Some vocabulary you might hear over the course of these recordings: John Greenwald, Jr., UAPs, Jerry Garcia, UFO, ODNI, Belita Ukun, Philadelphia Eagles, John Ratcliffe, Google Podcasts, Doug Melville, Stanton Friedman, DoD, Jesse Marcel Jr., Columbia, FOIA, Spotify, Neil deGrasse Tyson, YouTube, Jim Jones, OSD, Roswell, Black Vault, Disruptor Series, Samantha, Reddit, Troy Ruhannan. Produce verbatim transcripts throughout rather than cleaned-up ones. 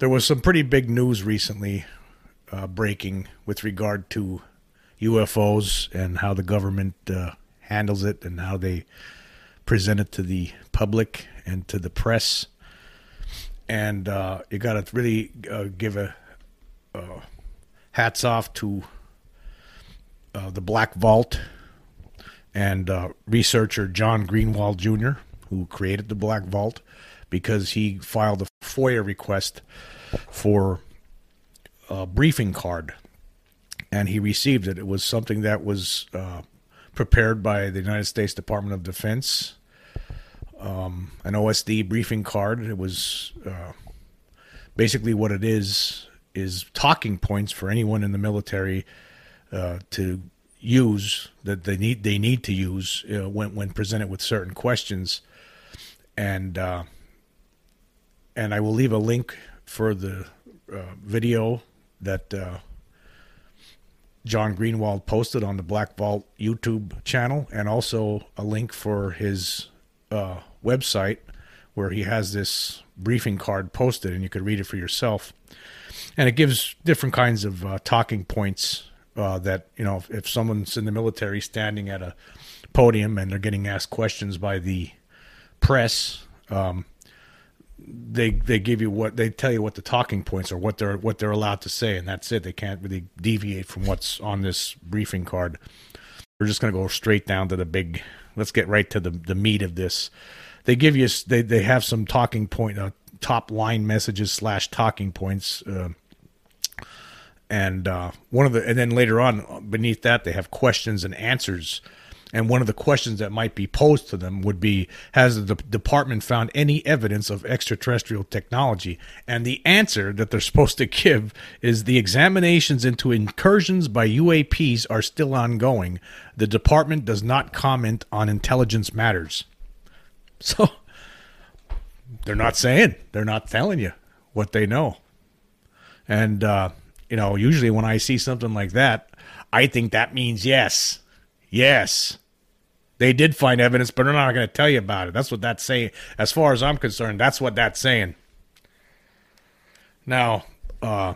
There was some pretty big news recently uh, breaking with regard to U F Os and how the government uh, handles it and how they present it to the public and to the press. And uh, you got to really uh, give a uh, hats off to uh, the Black Vault and uh, researcher John Greenwald, Junior, who created the Black Vault, because he filed a FOIA request for a briefing card, and he received it. It was something that was uh, prepared by the United States Department of Defense, um, an O S D briefing card. It was uh, basically what it is, is talking points for anyone in the military uh, to use, that they need they need to use uh, when, when presented with certain questions. And... Uh, And I will leave a link for the uh, video that uh, John Greenwald posted on the Black Vault YouTube channel, and also a link for his uh, website where he has this briefing card posted, and you could read it for yourself. And it gives different kinds of uh, talking points uh, that, you know, if, if someone's in the military standing at a podium and they're getting asked questions by the press, um, They they give you what they tell you what the talking points are, what they're what they're allowed to say, and that's it. They can't really deviate from what's on this briefing card. We're just going to go straight down to the big. Let's get right to the, the meat of this. They give you they they have some talking point uh, top line messages slash talking points, uh, and uh, one of the and then later on beneath that they have questions and answers. And one of the questions that might be posed to them would be, has the department found any evidence of extraterrestrial technology? And the answer that they're supposed to give is, the examinations into incursions by U A Ps are still ongoing. The department does not comment on intelligence matters. So they're not saying, they're not telling you what they know. And, uh, you know, usually when I see something like that, I think that means yes. Yes. They did find evidence, but they're not going to tell you about it. That's what that's saying. As far as I'm concerned, that's what that's saying. Now, uh,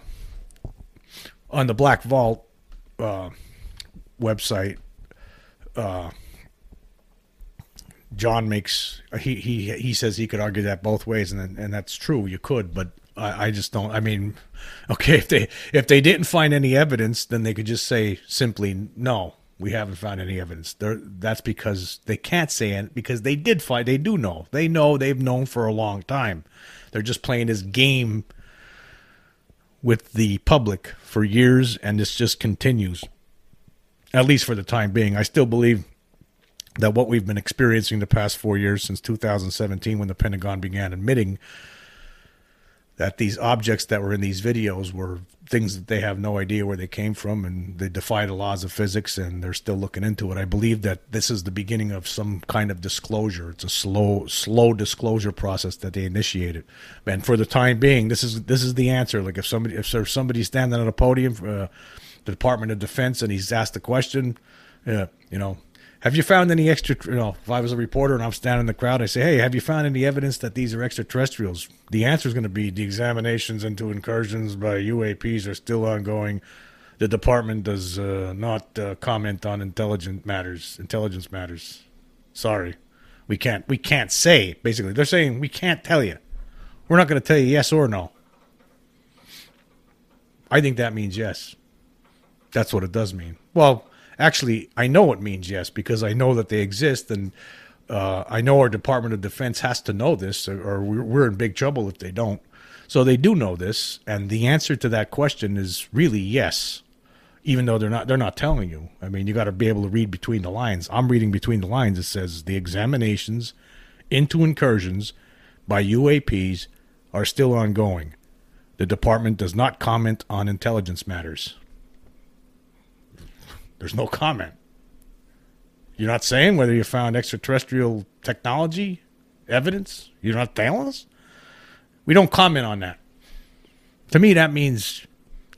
on the Black Vault uh, website, uh, John makes he he he says he could argue that both ways, and and that's true. You could, but I, I just don't. I mean, okay, if they if they didn't find any evidence, then they could just say simply no. We haven't found any evidence. They're, that's because they can't say it, because they did find, they do know. They know, they've known for a long time. They're just playing this game with the public for years, and this just continues, at least for the time being. I still believe that what we've been experiencing the past four years, since two thousand seventeen, when the Pentagon began admitting that these objects that were in these videos were things that they have no idea where they came from, and they defy the laws of physics, and they're still looking into it. I believe that this is the beginning of some kind of disclosure. It's a slow, slow disclosure process that they initiated. And for the time being, this is this is the answer. Like if somebody, if there's somebody standing at a podium, uh, the Department of Defense, and he's asked the question, uh, you know, have you found any extra, you know, if I was a reporter and I'm standing in the crowd, I say, hey, have you found any evidence that these are extraterrestrials? The answer is going to be, the examinations into incursions by U A Ps are still ongoing. The department does uh, not uh, comment on intelligent matters, intelligence matters. Sorry. We can't, we can't say, basically. They're saying, we can't tell you. We're not going to tell you yes or no. I think that means yes. That's what it does mean. Well, actually, I know it means yes, because I know that they exist, and uh, I know our Department of Defense has to know this, or, or we're in big trouble if they don't. So they do know this, and the answer to that question is really yes, even though they're not they're not telling you. I mean, you got to be able to read between the lines. I'm reading between the lines. It says the examinations into incursions by U A Ps are still ongoing. The department does not comment on intelligence matters. There's no comment. You're not saying whether you found extraterrestrial technology, evidence? You're not telling us? We don't comment on that. To me, that means,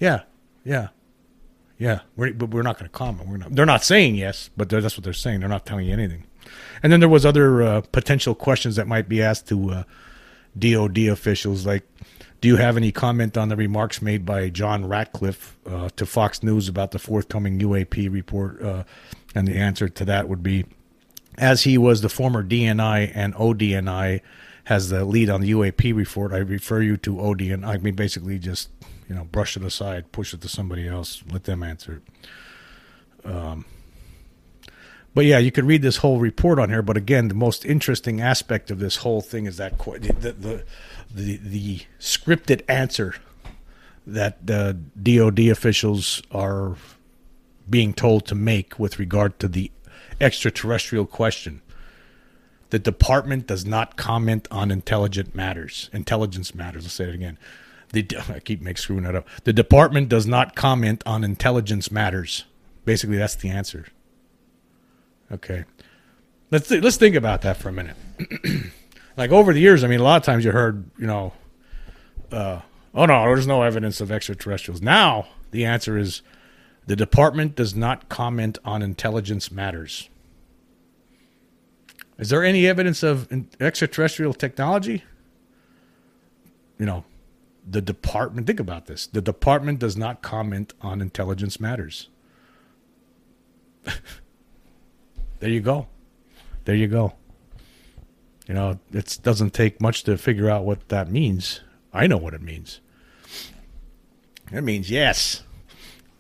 yeah, yeah, yeah. We're, but we're not going to comment. We're not, they're not saying yes, but that's what they're saying. They're not telling you anything. And then there was other uh, potential questions that might be asked to uh, D O D officials, like, do you have any comment on the remarks made by John Ratcliffe uh, to Fox News about the forthcoming U A P report? Uh, and the answer to that would be, as he was the former D N I and O D N I has the lead on the U A P report, I refer you to O D N I. I mean, basically just, you know, brush it aside, push it to somebody else, let them answer it. Um, but, yeah, you could read this whole report on here. But, again, the most interesting aspect of this whole thing is that the the, the, the scripted answer that uh, D O D officials are being told to make with regard to the extraterrestrial question. The department does not comment on intelligent matters. Intelligence matters. Let's say it again. The, I keep make screwing that up. The department does not comment on intelligence matters. Basically, that's the answer. Okay, let's th- let's think about that for a minute. Like over the years, I mean, a lot of times you heard, you know, uh, oh no, there's no evidence of extraterrestrials. Now the answer is the department does not comment on intelligence matters. Is there any evidence of in- extraterrestrial technology? You know, the department. Think about this. The department does not comment on intelligence matters. There you go. There you go. You know, it doesn't take much to figure out what that means. I know what it means. It means yes.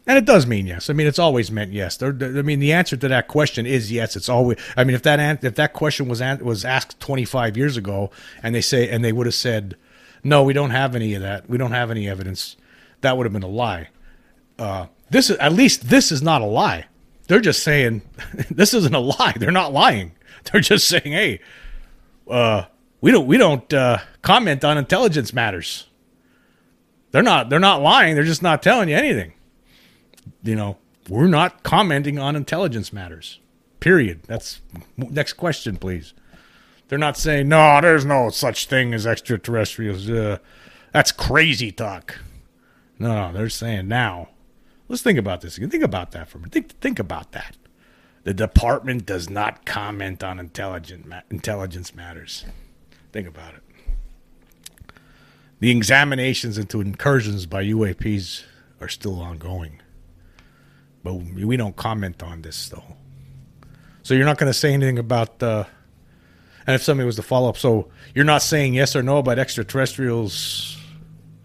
And it does mean yes. I mean, it's always meant yes. There, I mean, the answer to that question is yes. It's always. I mean, if that if that question was was asked twenty-five years ago, and they say and they would have said, no, we don't have any of that. We don't have any evidence. That would have been a lie. Uh, this is, at least this is not a lie. They're just saying, this isn't a lie. They're not lying. They're just saying, hey, uh, we don't we don't uh, comment on intelligence matters. They're not they're not lying. They're just not telling you anything. You know, we're not commenting on intelligence matters. Period. That's next question, please. They're not saying, no, there's no such thing as extraterrestrials. Uh, that's crazy talk. No, no, they're saying now. Let's think about this again. Think about that for a minute. Think, think about that. The department does not comment on intelligent ma- intelligence matters. Think about it. The examinations into incursions by U A Ps are still ongoing. But we don't comment on this, though. So you're not going to say anything about... Uh, and if somebody was to follow up, so you're not saying yes or no about extraterrestrials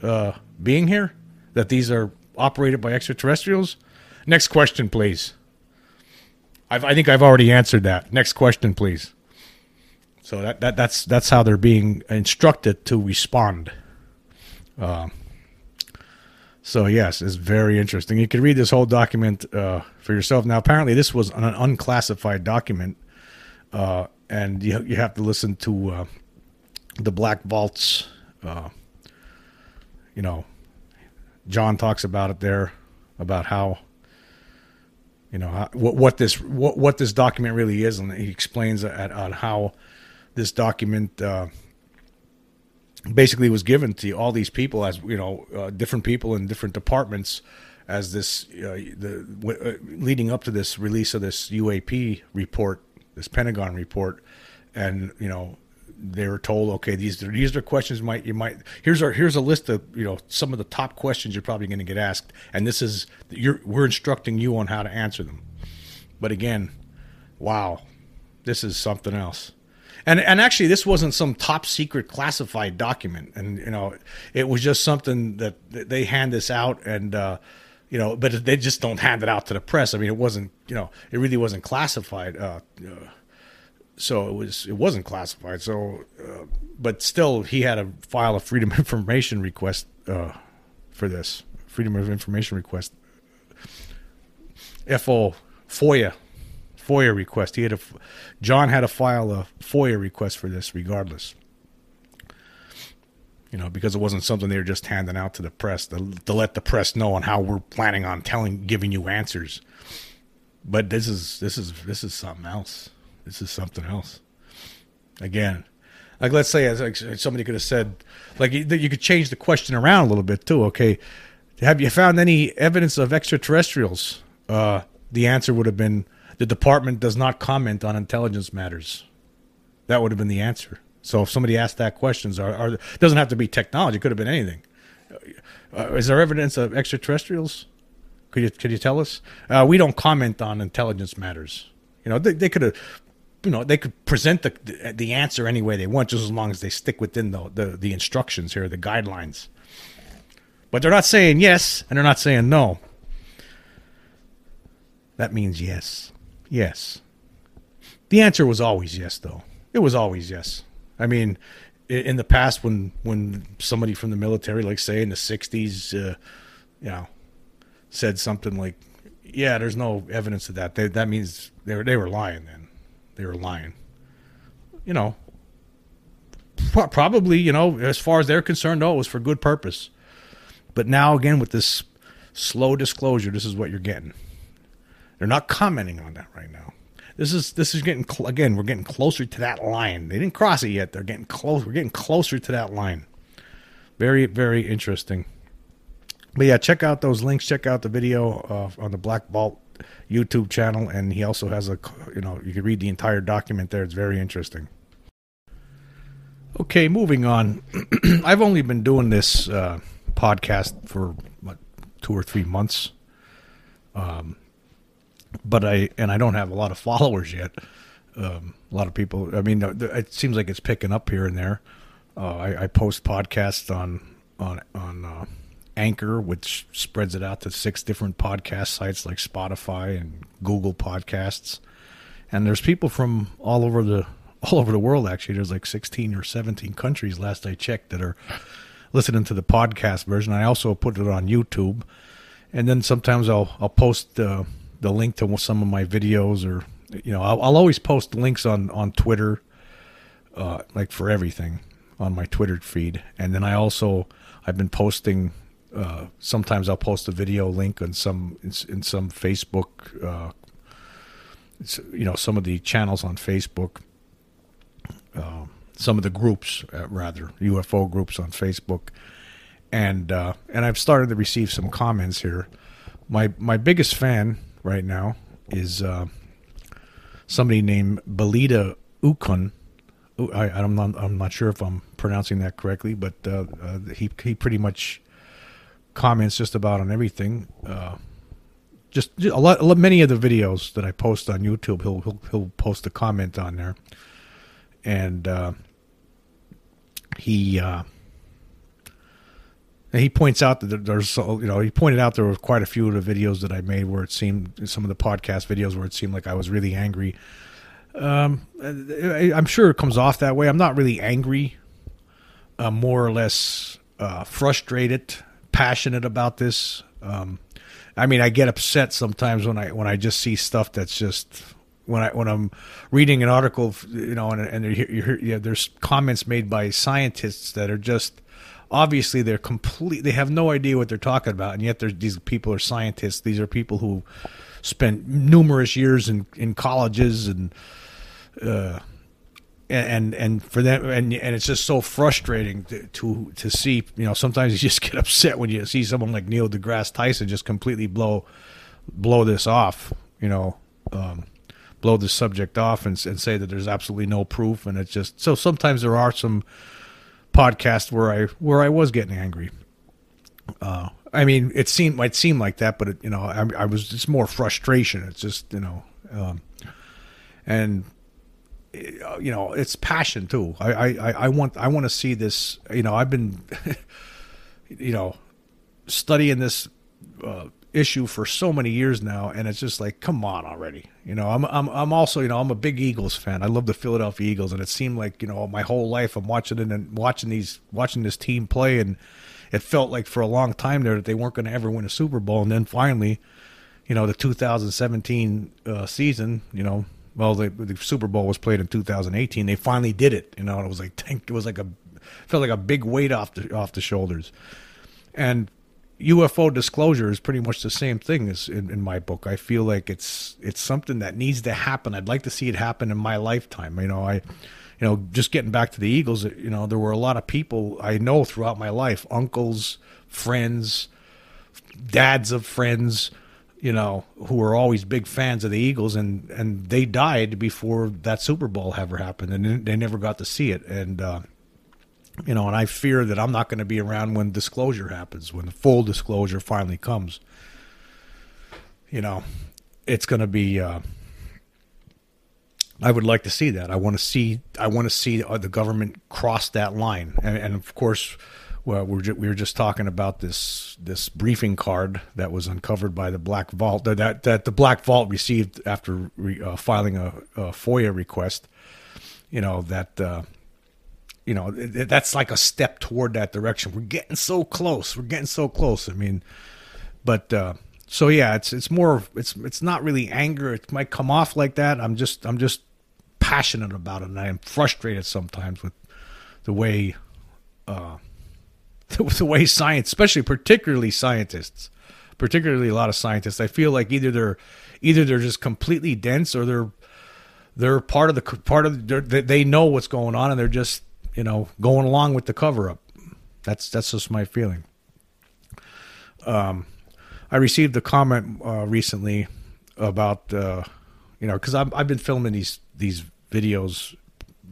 uh, being here? That these are... operated by extraterrestrials? Next question, please. I've, I think I've already answered that. Next question, please. So that, that that's that's how they're being instructed to respond. Um, so yes, it's very interesting. You can read this whole document uh, for yourself. Now, apparently, this was an unclassified document, uh, and you you have to listen to uh, the Black Vault's, uh, you know. John talks about it there, about how, you know, how, what, what this what, what this document really is, and he explains at, on how this document uh, basically was given to all these people as, you know, uh, different people in different departments as this uh, the w- uh, leading up to this release of this U A P report, this Pentagon report, and you know. They were told, okay, these are, these are questions might you might here's our here's a list of, you know, some of the top questions you're probably going to get asked, and this is you're we're instructing you on how to answer them. But again, wow, this is something else. And and actually, this wasn't some top secret classified document, and you know, it was just something that they hand this out, and uh, you know, but they just don't hand it out to the press. I mean, it wasn't you know, it really wasn't classified. Uh, uh, So it was. It wasn't classified. So, uh, but still, he had to file a freedom of information request uh, for this freedom of information request. F O FOIA FOIA request. He had a John had to file a FOIA request for this, regardless. you know, because it wasn't something they were just handing out to the press to, to let the press know on how we're planning on telling, giving you answers. But this is, this is, this is something else. This is something else. Again, like, let's say, as like somebody could have said, like, you, you could change the question around a little bit too. Okay. Have you found any evidence of extraterrestrials? Uh, the answer would have been, the department does not comment on intelligence matters. That would have been the answer. So if somebody asked that question, are, are, it doesn't have to be technology. It could have been anything. Uh, is there evidence of extraterrestrials? Could you, could you tell us? Uh, we don't comment on intelligence matters. You know, they, they could have, you know, they could present the the answer any way they want, just as long as they stick within the the, the instructions here, the guidelines. But they're not saying yes, and they're not saying no. That means yes. Yes. The answer was always yes, though. It was always yes. I mean, in the past, when, when somebody from the military, like, say, in the sixties, uh, you know, said something like, yeah, there's no evidence of that. They, that means they were, they were lying then. They were lying. You know, pro- probably, you know, as far as they're concerned, oh, it was for good purpose. But now, again, with this slow disclosure, this is what you're getting. They're not commenting on that right now. This is this is getting cl- again. We're getting closer to that line. They didn't cross it yet. They're getting close. We're getting closer to that line. Very, very interesting. But yeah, check out those links. Check out the video uh, on the Black Vault YouTube channel, and he also has a you know you can read the entire document there. It's very interesting. Okay, moving on. I've only been doing this uh, podcast for what, two or three months. Um. But I and I don't have a lot of followers yet. Um, a lot of people. I mean, it seems like it's picking up here and there. Uh, I, I post podcasts on on on uh, Anchor, which spreads it out to six different podcast sites like Spotify and Google Podcasts. And there's people from all over the all over the world. Actually, there's like sixteen or seventeen countries last I checked that are listening to the podcast version. I also put it on YouTube, and then sometimes I'll I'll post. Uh, the link to some of my videos, or you know I'll, I'll always post links on on Twitter, uh like for everything on my Twitter feed. And then I also I've been posting uh sometimes I'll post a video link on some in, in some Facebook uh you know some of the channels on Facebook, uh, some of the groups uh, rather U F O groups on Facebook, and uh and I've started to receive some comments here. My my biggest fan right now is uh, somebody named Belita Ukun. I, I'm not I'm not sure if I'm pronouncing that correctly, but uh, uh, he he pretty much comments just about on everything. Uh, just, just a lot, many of the videos that I post on YouTube, he'll he'll, he'll post a comment on there, and uh, he. Uh, He points out that there's, you know, he pointed out there were quite a few of the videos that I made where it seemed, some of the podcast videos where it seemed like I was really angry. Um, I'm sure it comes off that way. I'm not really angry. I'm more or less uh, frustrated, passionate about this. Um, I mean, I get upset sometimes when I when I just see stuff that's just when I when I'm reading an article, you know, and and you're, you're, yeah, there's comments made by scientists that are just. Obviously, they're complete. They have no idea what they're talking about, and yet these people are scientists. These are people who spent numerous years in, in colleges, and uh, and and for them, and and it's just so frustrating to, to to see. You know, sometimes you just get upset when you see someone like Neil deGrasse Tyson just completely blow blow this off. You know, um, blow the subject off and and say that there's absolutely no proof, and it's just so. Sometimes there are some. Podcast where I where I was getting angry. Uh, I mean, it seemed might seem like that, but it, you know, I, I was just more frustration. It's just you know, um, and it, you know, it's passion too. I I, I want I want to see this. You know, I've been you know studying this uh, issue for so many years now, and it's just like, come on already. You know, I'm I'm I'm also you know I'm a big Eagles fan. I love the Philadelphia Eagles, and it seemed like you know my whole life I'm watching it and watching these watching this team play, and it felt like for a long time there that they weren't going to ever win a Super Bowl, and then finally, you know, the two thousand seventeen uh, season, you know, well the, the Super Bowl was played in two thousand eighteen. They finally did it. You know, and it was like it was like a felt like a big weight off the, off the shoulders. And U F O disclosure is pretty much the same thing as in, in my book. I feel like it's it's something that needs to happen. I'd like to see it happen in my lifetime. You know, I, you know, just getting back to the Eagles, you know, there were a lot of people I know throughout my life, uncles, friends, dads of friends, you know, who were always big fans of the Eagles, and, and they died before that Super Bowl ever happened, and they never got to see it. And, uh, you know, and I fear that I'm not going to be around when disclosure happens, when the full disclosure finally comes. You know, it's going to be, uh, I would like to see that. I want to see, I want to see the government cross that line. And, and of course, well, we're ju- we were just talking about this, this briefing card that was uncovered by the Black Vault, that, that the Black Vault received after re- uh, filing a, a FOIA request, you know, that, uh, you know, that's like a step toward that direction. We're getting so close. We're getting so close. I mean, but uh, so yeah, it's it's more of, it's it's not really anger. It might come off like that. I'm just I'm just passionate about it, and I am frustrated sometimes with the way uh, the way science, especially particularly scientists, particularly a lot of scientists. I feel like either they're either they're just completely dense, or they're they're part of the part of the, they know what's going on, and they're just, you know, going along with the cover-up. That's that's just my feeling. Um, I received a comment uh, recently about, uh, you know, because I've I've been filming these these videos,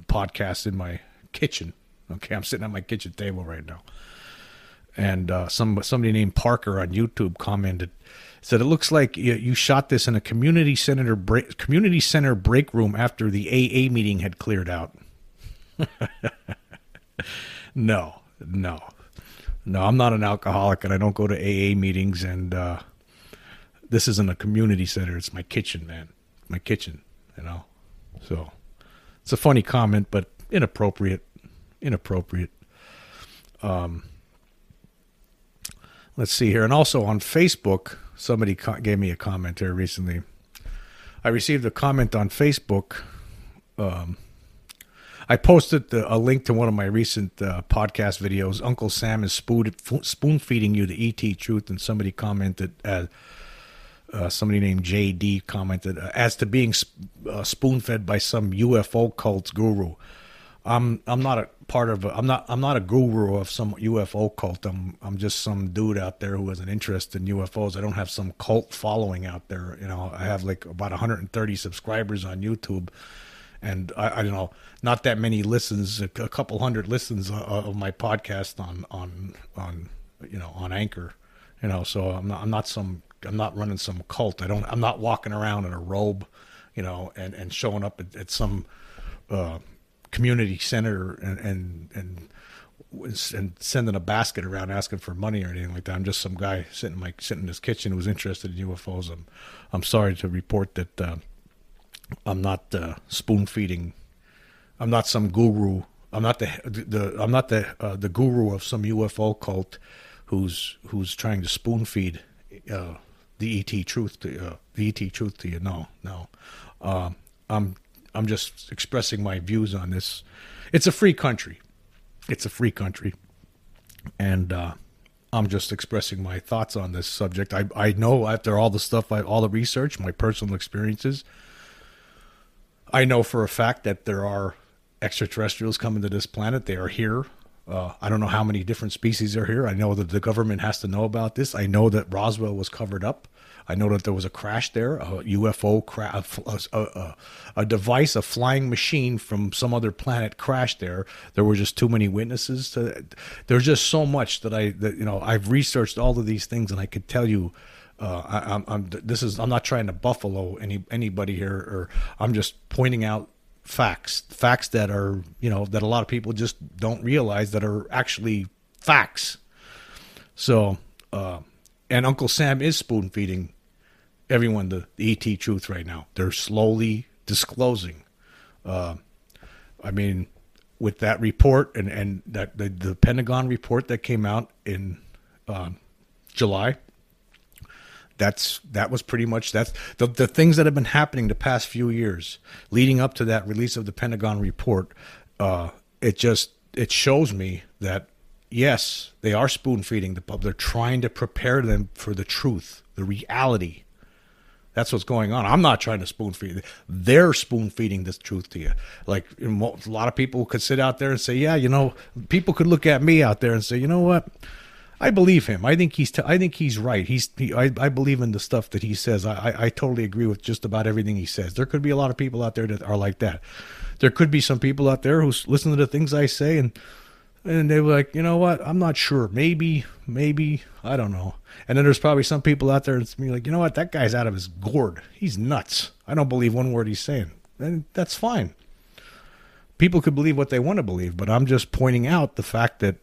podcasts in my kitchen. Okay, I'm sitting at my kitchen table right now, and uh, some somebody named Parker on YouTube commented, said it looks like you, you shot this in a community center break, community center break room after the A A meeting had cleared out. no, no, no, I'm not an alcoholic, and I don't go to A A meetings, and uh, this isn't a community center. It's my kitchen, man, my kitchen, you know, so it's a funny comment, but inappropriate, inappropriate. Um, let's see here. And also on Facebook, somebody co- gave me a comment here recently. I received a comment on Facebook, um, I posted the, a link to one of my recent uh, podcast videos. Uncle Sam is spoon, spoon feeding you the E T truth, and somebody commented, uh, uh, somebody named J D commented, uh, as to being sp- uh, spoon fed by some U F O cult guru. I'm I'm not a part of a, I'm not I'm not a guru of some U F O cult. I'm I'm just some dude out there who has an interest in U F Os. I don't have some cult following out there. You know, I have like about one hundred thirty subscribers on YouTube. And I, I don't know, not that many listens, a couple hundred listens of my podcast on, on, on, you know, on Anchor, you know, so I'm not, I'm not some, I'm not running some cult. I don't, I'm not walking around in a robe, you know, and, and showing up at, at some, uh, community center and, and, and, and sending a basket around asking for money or anything like that. I'm just some guy sitting in my, sitting in his kitchen who's interested in U F Os. I'm, I'm sorry to report that, uh, I'm not uh, spoon feeding. I'm not some guru. I'm not the, the I'm not the uh, the guru of some U F O cult who's who's trying to spoon feed uh, the E T truth to uh, the E T truth to you. No, no. Uh, I'm I'm just expressing my views on this. It's a free country. It's a free country, and uh, I'm just expressing my thoughts on this subject. I I know after all the stuff, I, all the research, my personal experiences, I know for a fact that there are extraterrestrials coming to this planet. They are here. Uh, I don't know how many different species are here. I know that the government has to know about this. I know that Roswell was covered up. I know that there was a crash there, a U F O crash, a, a, a device, a flying machine from some other planet crashed there. There were just too many witnesses to. There's just so much that I, that, you know, I've researched all of these things, and I could tell you. Uh, I, I'm, I'm. This is. I'm not trying to buffalo any anybody here, or I'm just pointing out facts, facts that are, you know, that a lot of people just don't realize that are actually facts. So, uh, and Uncle Sam is spoon feeding everyone the, the E T truth right now. They're slowly disclosing. Uh, I mean, with that report and and that the, the Pentagon report that came out in uh, July. That's that was pretty much that's the the things that have been happening the past few years leading up to that release of the Pentagon report. Uh, it just it shows me that, yes, they are spoon-feeding the public. They're trying to prepare them for the truth, the reality. That's what's going on. I'm not trying to spoon-feed. They're spoon-feeding this truth to you. Like, a lot of people could sit out there and say, yeah, you know, people could look at me out there and say, you know what? I believe him. I think he's t- I think he's right. He's he, I, I believe in the stuff that he says. I, I I totally agree with just about everything he says. There could be a lot of people out there that are like that. There could be some people out there who listen to the things I say and and they were like, you know what? I'm not sure. Maybe, maybe, I don't know. And then there's probably some people out there that's me like, you know what? That guy's out of his gourd. He's nuts. I don't believe one word he's saying. And that's fine. People could believe what they want to believe, but I'm just pointing out the fact that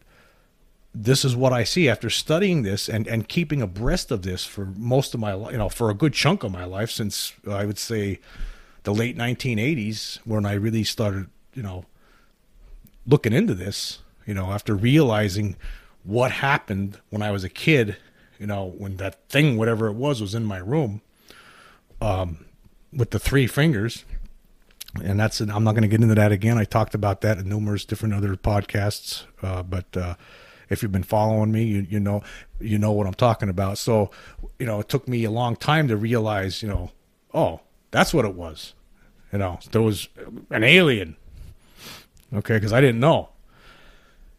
this is what I see after studying this and, and keeping abreast of this for most of my life, you know, for a good chunk of my life since uh, I would say the late nineteen eighties when I really started, you know, looking into this, you know, after realizing what happened when I was a kid, you know, when that thing, whatever it was, was in my room um, with the three fingers. And that's, an, I'm not going to get into that again. I talked about that in numerous different other podcasts, uh, but, uh, if you've been following me, you you know you know what I'm talking about. So, you know, it took me a long time to realize, you know, oh, that's what it was. You know, there was an alien. Okay, because I didn't know.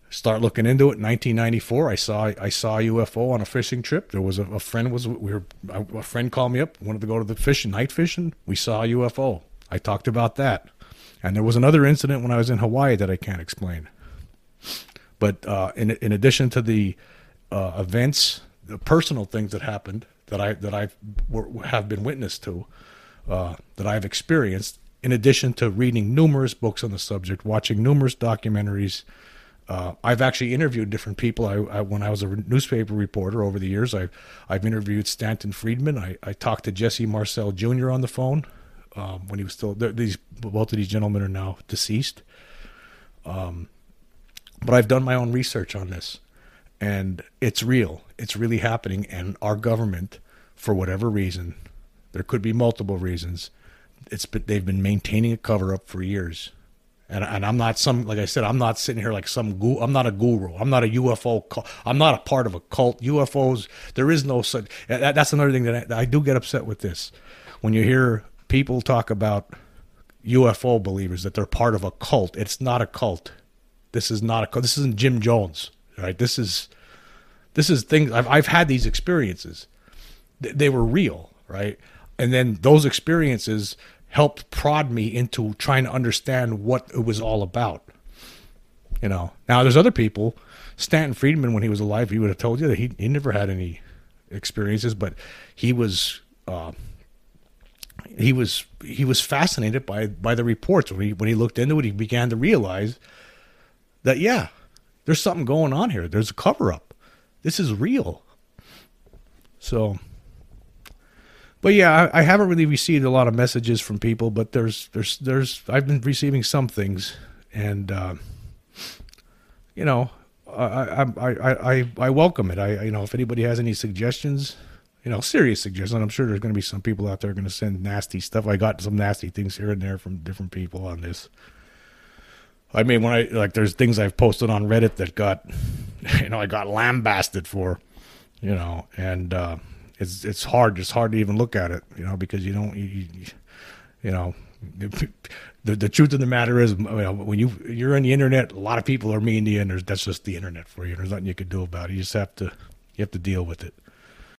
Start looking into it. In nineteen ninety-four, I saw I saw a U F O on a fishing trip. There was a, a friend was we were a friend called me up, wanted to go to the fish night fishing. We saw a U F O. I talked about that, and there was another incident when I was in Hawaii that I can't explain. But uh, in in addition to the uh, events, the personal things that happened that I that I have been witness to, uh, that I've experienced, in addition to reading numerous books on the subject, watching numerous documentaries, uh, I've actually interviewed different people. I, I when I was a newspaper reporter over the years, I've I've interviewed Stanton Friedman. I, I talked to Jesse Marcel Junior on the phone um, when he was still. These both of these gentlemen are now deceased. Um. But I've done my own research on this, and it's real. It's really happening, and our government, for whatever reason, there could be multiple reasons, it's been, they've been maintaining a cover-up for years. And, and I'm not some, like I said, I'm not sitting here like some, guru, I'm not a guru. I'm not a U F O, I'm not a part of a cult. U F Os, there is no such, that, that's another thing that I, I do get upset with this. When you hear people talk about U F O believers, that they're part of a cult, it's not a cult. This is not a. This isn't Jim Jones, right? This is, this is things. I've I've had these experiences. Th- they were real, right? And then those experiences helped prod me into trying to understand what it was all about. You know. Now there's other people. Stanton Friedman, when he was alive, he would have told you that he he never had any experiences, but he was. Uh, he was he was fascinated by by the reports. When he when he looked into it, he began to realize that, yeah, there's something going on here. There's a cover-up. This is real. So, but yeah, I, I haven't really received a lot of messages from people, but there's, there's, there's, I've been receiving some things, and, uh, you know, I, I, I, I, I welcome it. I, you know, if anybody has any suggestions, you know, serious suggestions, I'm sure there's going to be some people out there going to send nasty stuff. I got some nasty things here and there from different people on this. I mean, when I, like, there's things I've posted on Reddit that got, you know, I got lambasted for, you know, and uh, it's it's hard, it's hard to even look at it, you know, because you don't, you, you know, the the truth of the matter is, you know, when you, you're on the internet, a lot of people are mean to you, and that's just the internet for you. There's nothing you can do about it. You just have to, you have to deal with it.